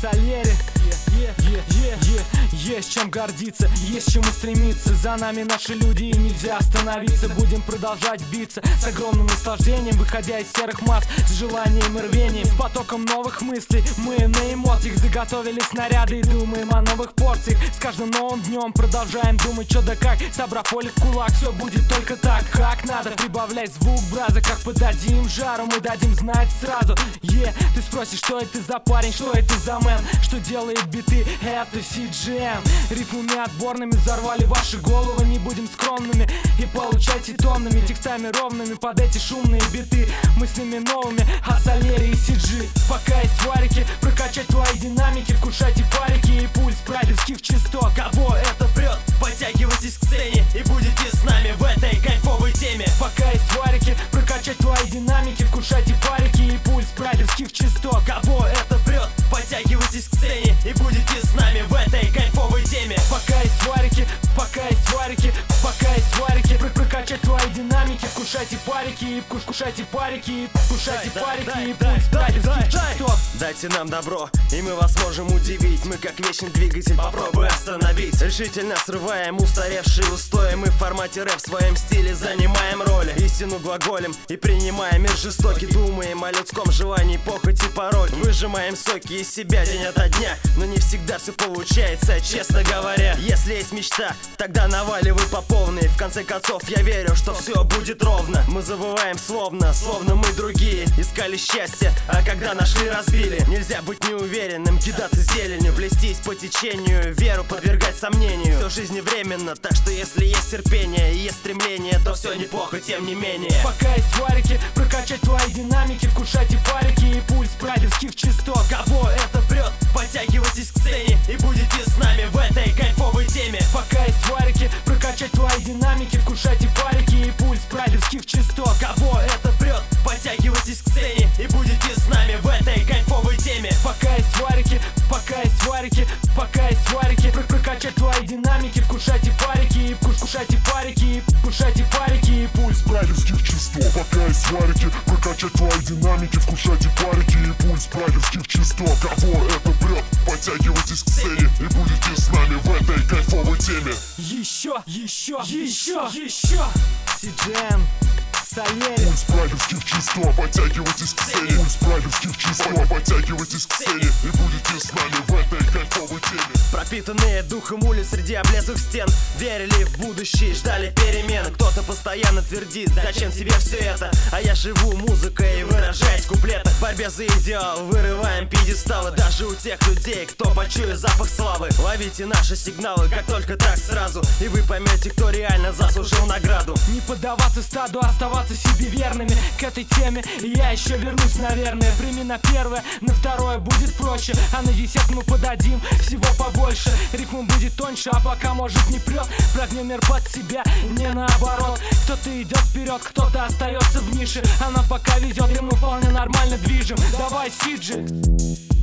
Сальери. Есть чем гордиться, есть чему стремиться. За нами наши люди, и нельзя остановиться. Будем продолжать биться с огромным наслаждением, выходя из серых масс, с желанием и рвением, с потоком новых мыслей. Мы на эмоциях заготовили снаряды и думаем о новых порциях. С каждым новым днем продолжаем думать, что да как. Собрав поле в кулак, все будет только так, как надо. Прибавляй звук браза, как подадим жару, мы дадим знать сразу. Ты спросишь, что это за парень, что это за мэн, что делает биты, это CJ. Рифмами отборными взорвали ваши головы. Не будем скромными и получайте томными текстами ровными под эти шумные биты. Мы с ними новыми от Солери и CJ. Пока есть варики, прокачать твои динамики. Вкушайте парики и пульс прайдовских частот. Кого это прет, подтягивайтесь к сцене и будете с нами в этой кайфовой теме. Пока есть варики, прокачать твои динамики. Вкушайте парики и пульс прайдовских частот. Кого это прет, подтягивайтесь к сцене и будете с нами в этой кайфовой теме. Пока есть варики, пока есть варики, пока есть варики. Прокачать твои динамики, вкушайте парики, вкушайте парики, вкушайте парики и пульс частот. Дайте нам добро, и мы вас можем удивить. Мы как вечный двигатель, попробуй остановить. Решительно срываем устаревшие устои. Мы в формате рэп в своем стиле занимаем роли. Истину глаголем и принимаем мир жестокий. Думаем о людском желании, похоть и пороль. Выжимаем соки из себя день ото дня, но не всегда все получается, честно говоря. Если есть мечта, тогда наваливай по полной. В конце концов, я верю, что все будет ровно. Мы забываем словно мы другие. Искали счастье, а когда нашли, разбили. Нельзя быть неуверенным, кидаться зеленью, плестись по течению, веру подвергать сомнению. Все жизневременно, так что если есть терпение и есть стремление, то все неплохо, тем не менее. Пока есть варики, прокачать твои динамики, вкушайте парики и пульс прадевских частот. Кого это прет, подтягивайтесь к сцене и будете с нами в этой кайфовой теме. Пока есть варики, прокачать твои динамики, вкушайте парики и пульс прадевских частот. Кого это прет, подтягивайтесь к сцене и будете с нами в этой кайфовой теме. Пока есть варики, пока есть варики, пока есть варики. Прокачать твои динамики, вкушайте парики, вкушайте парики, вкушайте парики и пульс прадевских частот. Пока есть варики, прокачать твои динамики, вкушайте парики и пульс прадевских частот. Кого это прет, подтягивайтесь к сцене и будете с нами в этой кайфовой теме. Еще CJ, Солери. Пульс прайдовских частот, подтягивайтесь к сцене. Пульс прайдовских частот, подтягивайтесь к сцене и будете с нами в этой кайфовой теме. Пропитанные духом улиц среди облезлых стен верили в будущее, ждали перемен. Кто-то постоянно твердит, зачем тебе все это, а я живу музыкой и выражаюсь в куплетах. В борьбе за идеал вырываем пьедесталы даже у тех людей, кто почует запах славы. Ловите наши сигналы, как только так сразу, и вы поймете, кто реально заслужил награду. Не поддаваться стаду, оставаться себе верными. К этой теме я еще вернусь, наверное. Прими на первое, на второе будет проще, а на 10 мы подадим всего побольше. Рифм будет тоньше, а пока может не прет. Прогнем мир под себя, не наоборот. Кто-то идет вперед, кто-то остается в нише. Она пока везет, и мы вполне нормально движем. Давай, CJ.